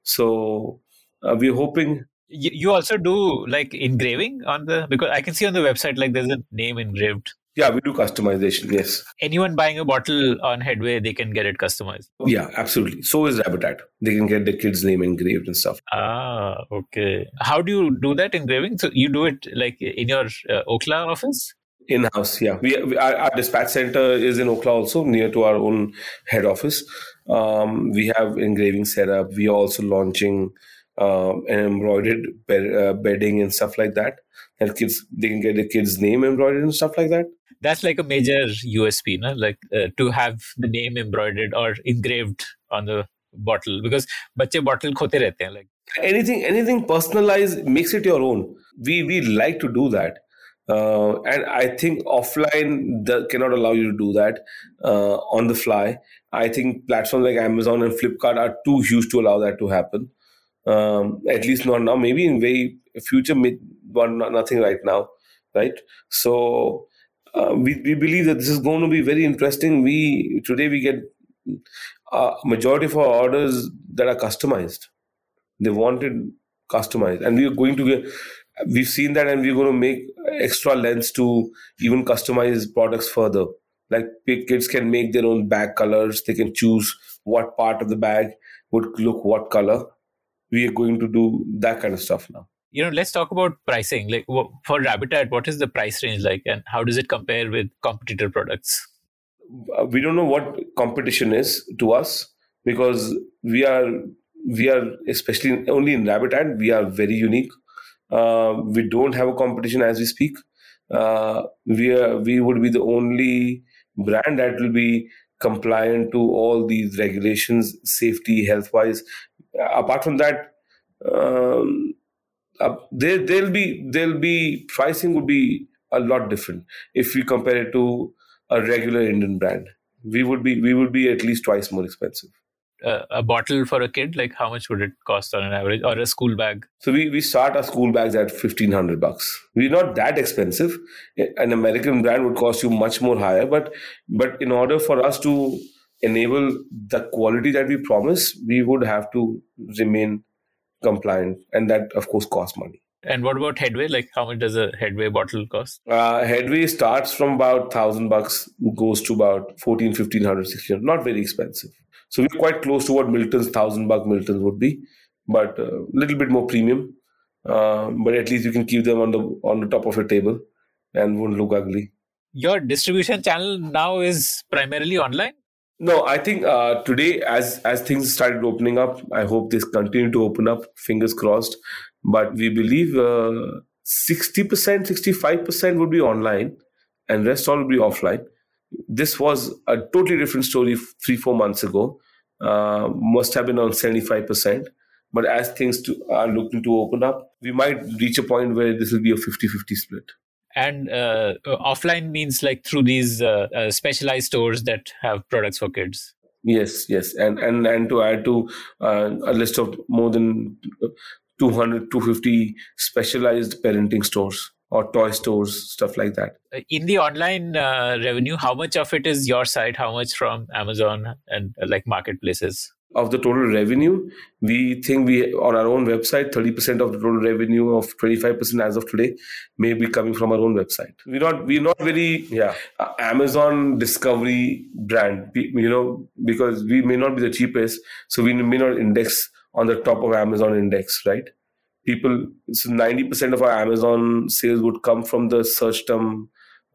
So uh, we're hoping. You, you also do like engraving on the, because I can see on the website like there's a name engraved. Yeah, we do customization, yes. Anyone buying a bottle on Headway, they can get it customized. Yeah, absolutely. So is Rabitat. They can get the kid's name engraved and stuff. Ah, okay. How do you do that engraving? So you do it like in your uh, Okhla office? In-house, yeah. We, we our, our dispatch center is in Okhla also, near to our own head office. Um, we have engraving set up. We are also launching uh, an embroidered bed, uh, bedding and stuff like that. And kids, they can get the kid's name embroidered and stuff like that. That's like a major U S P, no? Like uh, to have the name embroidered or engraved on the bottle, because bache bottle khote rehte hain. Like anything, anything personalized makes it your own. We we like to do that, uh, and I think offline the, cannot allow you to do that uh, on the fly. I think platforms like Amazon and Flipkart are too huge to allow that to happen. Um, at least not now. Maybe in very future, but nothing right now, right? So. Uh, we, we believe that this is going to be very interesting. We today we get a majority of our orders that are customized. They wanted customized, and we are going to get. We've seen that, and we're going to make extra lens to even customize products further. Like kids can make their own bag colors. They can choose what part of the bag would look what color. We are going to do that kind of stuff now. You know, let's talk about pricing. Like for Rabitat, what is the price range like and how does it compare with competitor products? We don't know what competition is to us because we are, we are especially only in Rabitat, we are very unique. Uh, we don't have a competition as we speak. Uh, we are, we would be the only brand that will be compliant to all these regulations, safety, health-wise. Apart from that, um, Uh, they, they'll be, they'll be, pricing would be a lot different if we compare it to a regular Indian brand. We would be, we would be at least twice more expensive. Uh, a bottle for a kid, like how much would it cost on an average, or a school bag? So we, we start our school bags at fifteen hundred bucks. We're not that expensive. An American brand would cost you much more higher, but, but in order for us to enable the quality that we promise, we would have to remain compliant, and that of course costs money. And what about Headway? Like, how much does a Headway bottle cost? Uh, Headway starts from about thousand bucks, goes to about fourteen, fifteen hundred, sixteen hundred. Not very expensive. So we're quite close to what Milton's thousand buck Milton's would be, but a little bit more premium. Uh, but at least you can keep them on the on the top of your table and won't look ugly. Your distribution channel now is primarily online? No, I think uh, today as as things started opening up, I hope this continue to open up, fingers crossed. But we believe uh, sixty percent, sixty-five percent would be online and rest all will be offline. This was a totally different story three, four months ago. Uh, must have been on seventy-five percent. But as things to, are looking to open up, we might reach a point where this will be a fifty-fifty split. And uh, offline means like through these uh, uh, specialized stores that have products for kids. Yes, yes. And and, and to add to uh, a list of more than two hundred, two hundred fifty specialized parenting stores or toy stores, stuff like that. In the online uh, revenue, how much of it is your side? How much from Amazon and uh, like marketplaces? Of the total revenue, we think we, on our own website, thirty percent of the total revenue of twenty-five percent as of today may be coming from our own website. We're not, we're not very, yeah, uh, Amazon discovery brand, we, you know, because we may not be the cheapest. So we may not index on the top of Amazon index, right? People, so ninety percent of our Amazon sales would come from the search term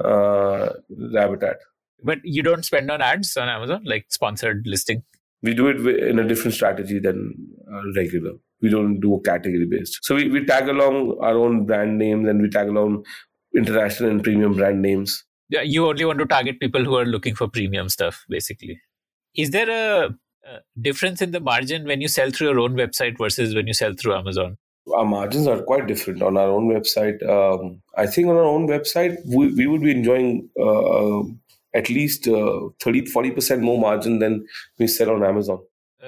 uh, Rabitat. But you don't spend on ads on Amazon, like sponsored listing? We do it in a different strategy than uh, regular. We don't do a category based. So we, we tag along our own brand names and we tag along international and premium brand names. Yeah, you only want to target people who are looking for premium stuff, basically. Is there a, a difference in the margin when you sell through your own website versus when you sell through Amazon? Our margins are quite different on our own website. Um, I think on our own website, we, we would be enjoying... Uh, at least uh, thirty to forty percent more margin than we sell on Amazon.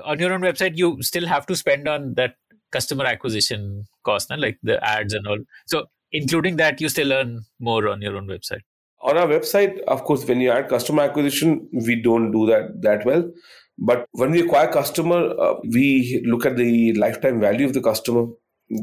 On your own website, you still have to spend on that customer acquisition cost, no? Like the ads and all. So including that, you still earn more on your own website. On our website, of course, when you add customer acquisition, we don't do that that well. But when we acquire customer, uh, we look at the lifetime value of the customer.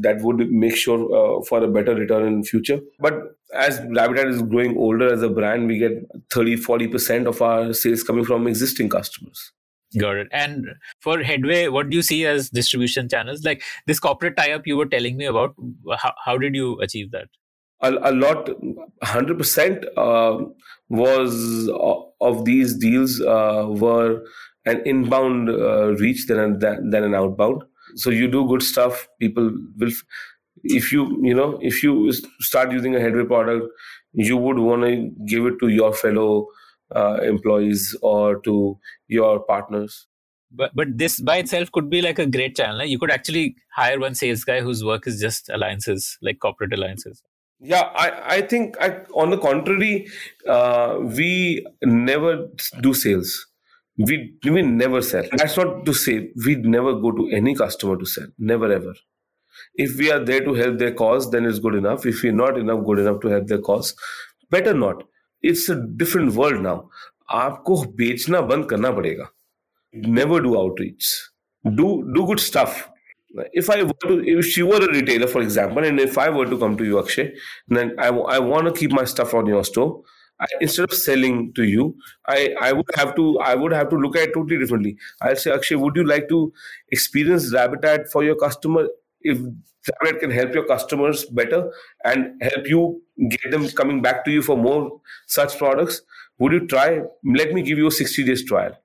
That would make sure uh, for a better return in future. But as Rabitat is growing older as a brand, we get thirty to forty percent of our sales coming from existing customers. Got it. And for Headway, what do you see as distribution channels? Like this corporate tie-up you were telling me about, how, how did you achieve that? A, a lot, one hundred percent uh, was of these deals uh, were an inbound uh, reach than, than, than an outbound. So you do good stuff, people will, if you, you know, if you start using a Headway product, you would want to give it to your fellow uh, employees or to your partners. But but this by itself could be like a great channel. You could actually hire one sales guy whose work is just alliances, like corporate alliances. Yeah, I, I think I, on the contrary, uh, we never do sales. We we never sell. That's not to say we never go to any customer to sell. Never ever. If we are there to help their cause, then it's good enough. If we're not enough good enough to help their cause, better not. It's a different world now. आपको बेचना बंद करना पड़ेगा. Never do outreach. Do do good stuff. If I were to, if she were a retailer, for example, and if I were to come to you, Akshay, then I I want to keep my stuff on your store. I, instead of selling to you, I, I would have to I would have to look at it totally differently. I'll say, Akshay, would you like to experience Rabitat for your customer? If Rabitat can help your customers better and help you get them coming back to you for more such products, would you try? Let me give you a sixty days trial.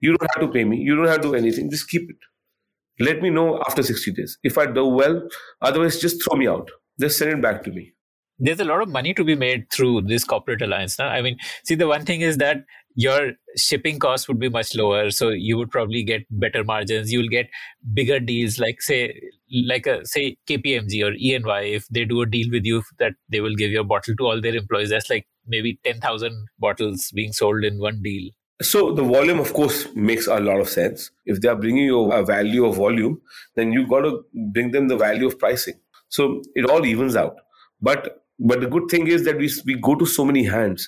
You don't have to pay me. You don't have to do anything. Just keep it. Let me know after sixty days. If I do well, otherwise just throw me out. Just send it back to me. There's a lot of money to be made through this corporate alliance. Now, I mean, see, the one thing is that your shipping costs would be much lower. So you would probably get better margins. You will get bigger deals like, say, like a, say K P M G or E and Y. If they do a deal with you that they will give your bottle to all their employees, that's like maybe ten thousand bottles being sold in one deal. So the volume, of course, makes a lot of sense. If they are bringing you a value of volume, then you've got to bring them the value of pricing. So it all evens out. But But the good thing is that we we go to so many hands,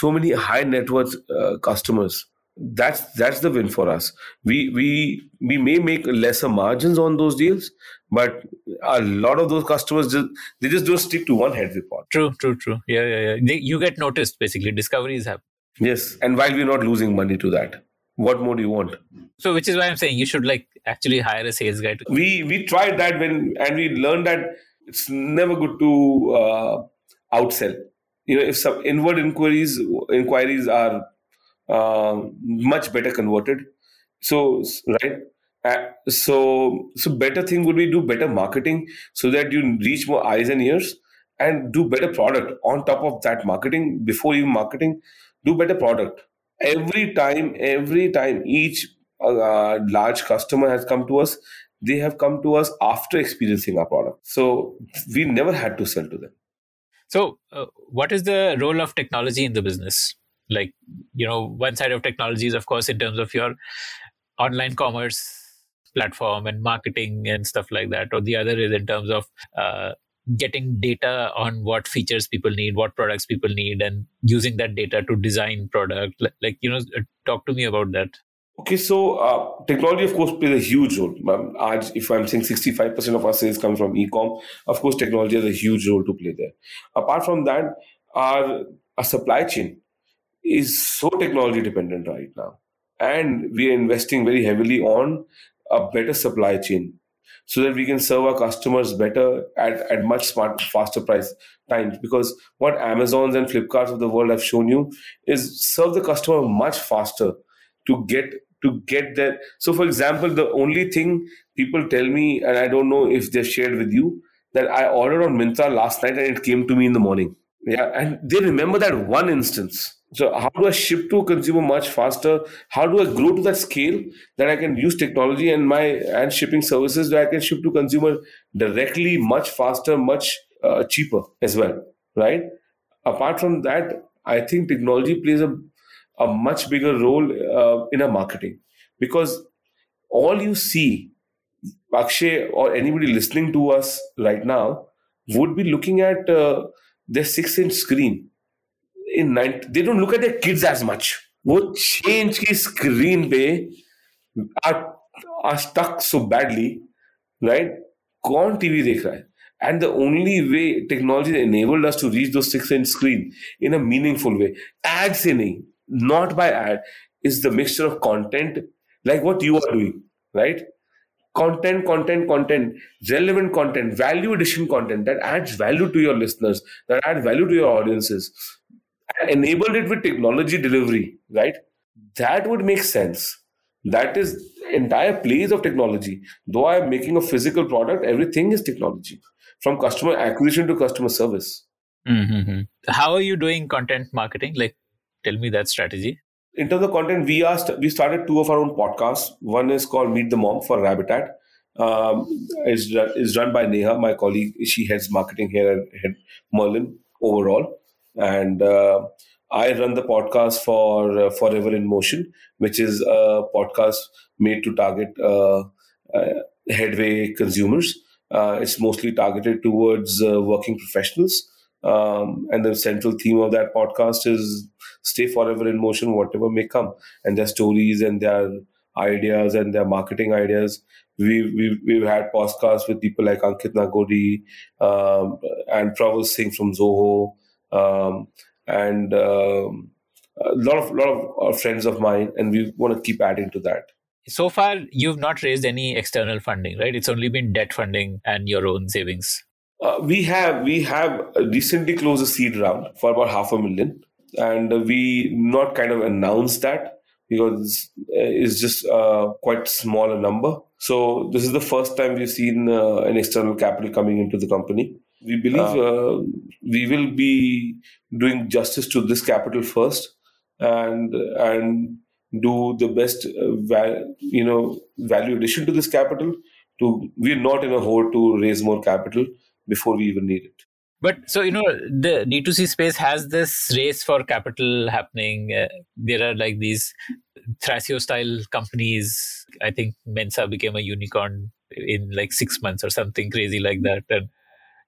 so many high net worth uh, customers. That's that's the win for us. We we we may make lesser margins on those deals, but a lot of those customers just, they just don't stick to one Headway pod. True, true, true. Yeah, yeah, yeah. They, you get noticed basically. Discovery is happening. Yes, and while we're not losing money to that, what more do you want? So, which is why I'm saying you should like actually hire a sales guy. To- we we tried that when, and we learned that it's never good to uh, outsell. You know, if some inward inquiries inquiries are uh, much better converted. So, right. Uh, so, so better thing would be do better marketing so that you reach more eyes and ears, and do better product on top of that marketing. Before you marketing, do better product. Every time, every time each uh, large customer has come to us, they have come to us after experiencing our product. So we never had to sell to them. So uh, what is the role of technology in the business? Like, you know, one side of technology is, of course, in terms of your online commerce platform and marketing and stuff like that, or the other is in terms of uh, getting data on what features people need, what products people need, and using that data to design product. Like, like you know, talk to me about that. Okay, so uh, technology, of course, plays a huge role. Um, if I'm saying sixty-five percent of our sales come from e-com, of course, technology has a huge role to play there. Apart from that, our, our supply chain is so technology dependent right now, and we are investing very heavily on a better supply chain so that we can serve our customers better at, at much smart, faster price times. Because what Amazons and Flipkarts of the world have shown you is serve the customer much faster to get to get that. So for example, the only thing people tell me, and I don't know if they've shared with you, that I ordered on Myntra last night and it came to me in the morning. Yeah, and they remember that one instance. So how do I ship to a consumer much faster? How do I grow to that scale that I can use technology and my and shipping services where I can ship to consumer directly much faster, much uh, cheaper as well, right? Apart from that, I think technology plays a, a much bigger role uh, in our marketing, because all you see, Akshay or anybody listening to us right now would be looking at uh, their six-inch screen. In ninth, they don't look at their kids as much. वो change की screen पे are are stuck so badly, right? कौन T V देख रहा है? And the only way technology enabled us to reach those six-inch screen in a meaningful way, ad से नहीं, not by ad, is the mixture of content, like what you are doing, right? Content, content, content, relevant content, value addition content that adds value to your listeners, that adds value to your audiences. Enabled it with technology delivery, right? That would make sense. That is the entire plays of technology. Though I'm making a physical product, everything is technology, from customer acquisition to customer service. Mm-hmm. How are you doing content marketing? Like, tell me that strategy. In terms of content, we are st- we started two of our own podcasts. One is called Meet the Mom for Rabitat. Um, is is run by Neha, my colleague. She heads marketing here at Merlin overall. And uh, I run the podcast for uh, Forever in Motion, which is a podcast made to target uh, uh, Headway consumers. Uh, it's mostly targeted towards uh, working professionals. Um, and the central theme of that podcast is stay forever in motion, whatever may come. And their stories and their ideas and their marketing ideas. We've, we've, we've had podcasts with people like Ankit Nagodi um, and Prabhu Singh from Zoho. Um, and um, a lot of lot of friends of mine, and we want to keep adding to that. So far, you've not raised any external funding, right? It's only been debt funding and your own savings. Uh, we have we have recently closed a seed round for about half a million, and we not kind of announced that because it's just uh, quite small a number. So this is the first time we've seen uh, an external capital coming into the company. We believe uh, we will be doing justice to this capital first, and and do the best uh, val, you know value addition to this capital. To we're not in a hole to raise more capital before we even need it. But so you know the D two C space has this race for capital happening. Uh, there are like these Thrasio style companies. I think Mensa became a unicorn in like six months or something crazy like that, and.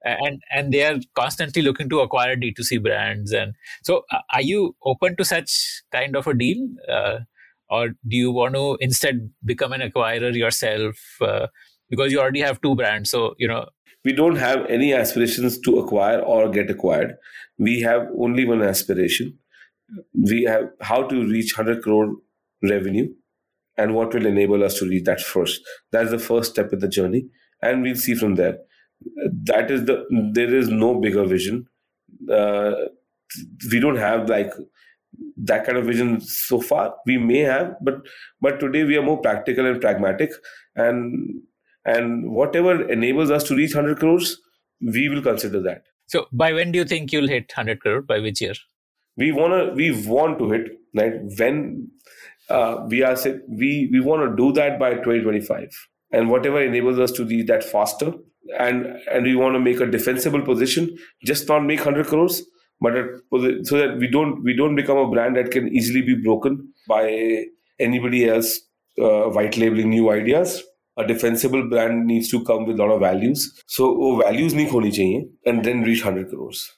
And and they are constantly looking to acquire D two C brands. And so are you open to such kind of a deal? Uh, or do you want to instead become an acquirer yourself? Uh, because you already have two brands. So, you know. We don't have any aspirations to acquire or get acquired. We have only one aspiration. We have how to reach one hundred crore revenue and what will enable us to reach that first. That's the first step in the journey, and we'll see from there. That is the there is no bigger vision. Uh, we don't have like that kind of vision so far. We may have, but but today we are more practical and pragmatic, and and whatever enables us to reach one hundred crores, we will consider that. So by when do you think you'll hit one hundred crore? By which year? We wanna we want to hit like when uh, we are we we want to do that by twenty twenty-five, and whatever enables us to reach that faster. And and we want to make a defensible position, just not make one hundred crores, but a, so that we don't we don't become a brand that can easily be broken by anybody else uh, white labeling new ideas. A defensible brand needs to come with a lot of values. So oh, values nahi khoni chahiye, and then reach one hundred crores.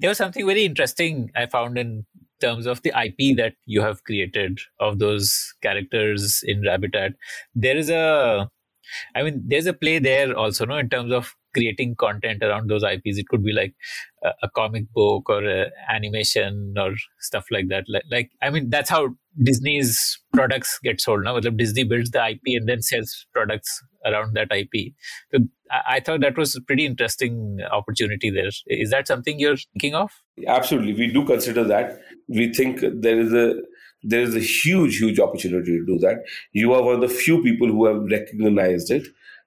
There was something very interesting I found in terms of the I P that you have created of those characters in Rabitat. There is a I mean, there's a play there also, no, in terms of creating content around those I Ps. It could be like a, a comic book or a animation or stuff like that. Like, like, I mean, that's how Disney's products get sold. No? Disney builds the I P and then sells products around that I P. So I, I thought that was a pretty interesting opportunity there. Is that something you're thinking of? Absolutely. We do consider that. We think there is a... There is a huge, huge opportunity to do that. You are one of the few people who have recognized it.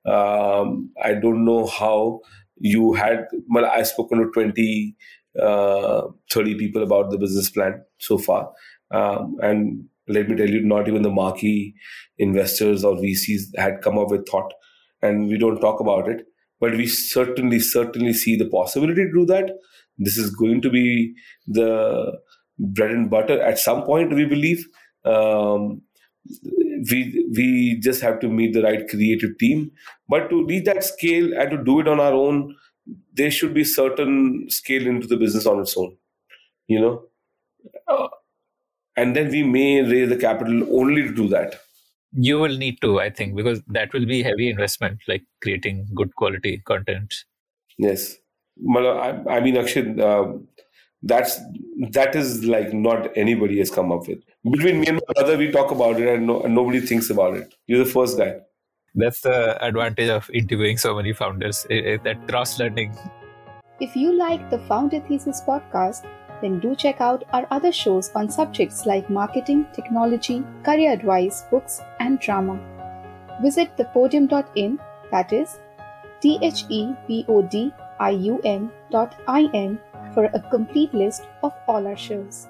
Um, I don't know how you had, well, I've spoken to twenty, thirty people about the business plan so far. Um, and let me tell you, not even the marquee investors or V Cs had come up with thought, and we don't talk about it. But we certainly, certainly see the possibility to do that. This is going to be the bread and butter at some point, we believe. Um, we we just have to meet the right creative team. But to reach that scale and to do it on our own, there should be certain scale into the business on its own, you know. And then we may raise the capital only to do that. You will need to, I think, because that will be heavy investment, like creating good quality content. Yes. I, I mean, Akshay, uh, That's that is like not anybody has come up with. Between me and my brother, we talk about it, and, no, and nobody thinks about it. You're the first guy. That's the advantage of interviewing so many founders. It, it, that cross learning. If you like the Founder Thesis podcast, then do check out our other shows on subjects like marketing, technology, career advice, books, and drama. Visit the podium dot in. That is, T H E P O D I U M dot I N. for a complete list of all our shows.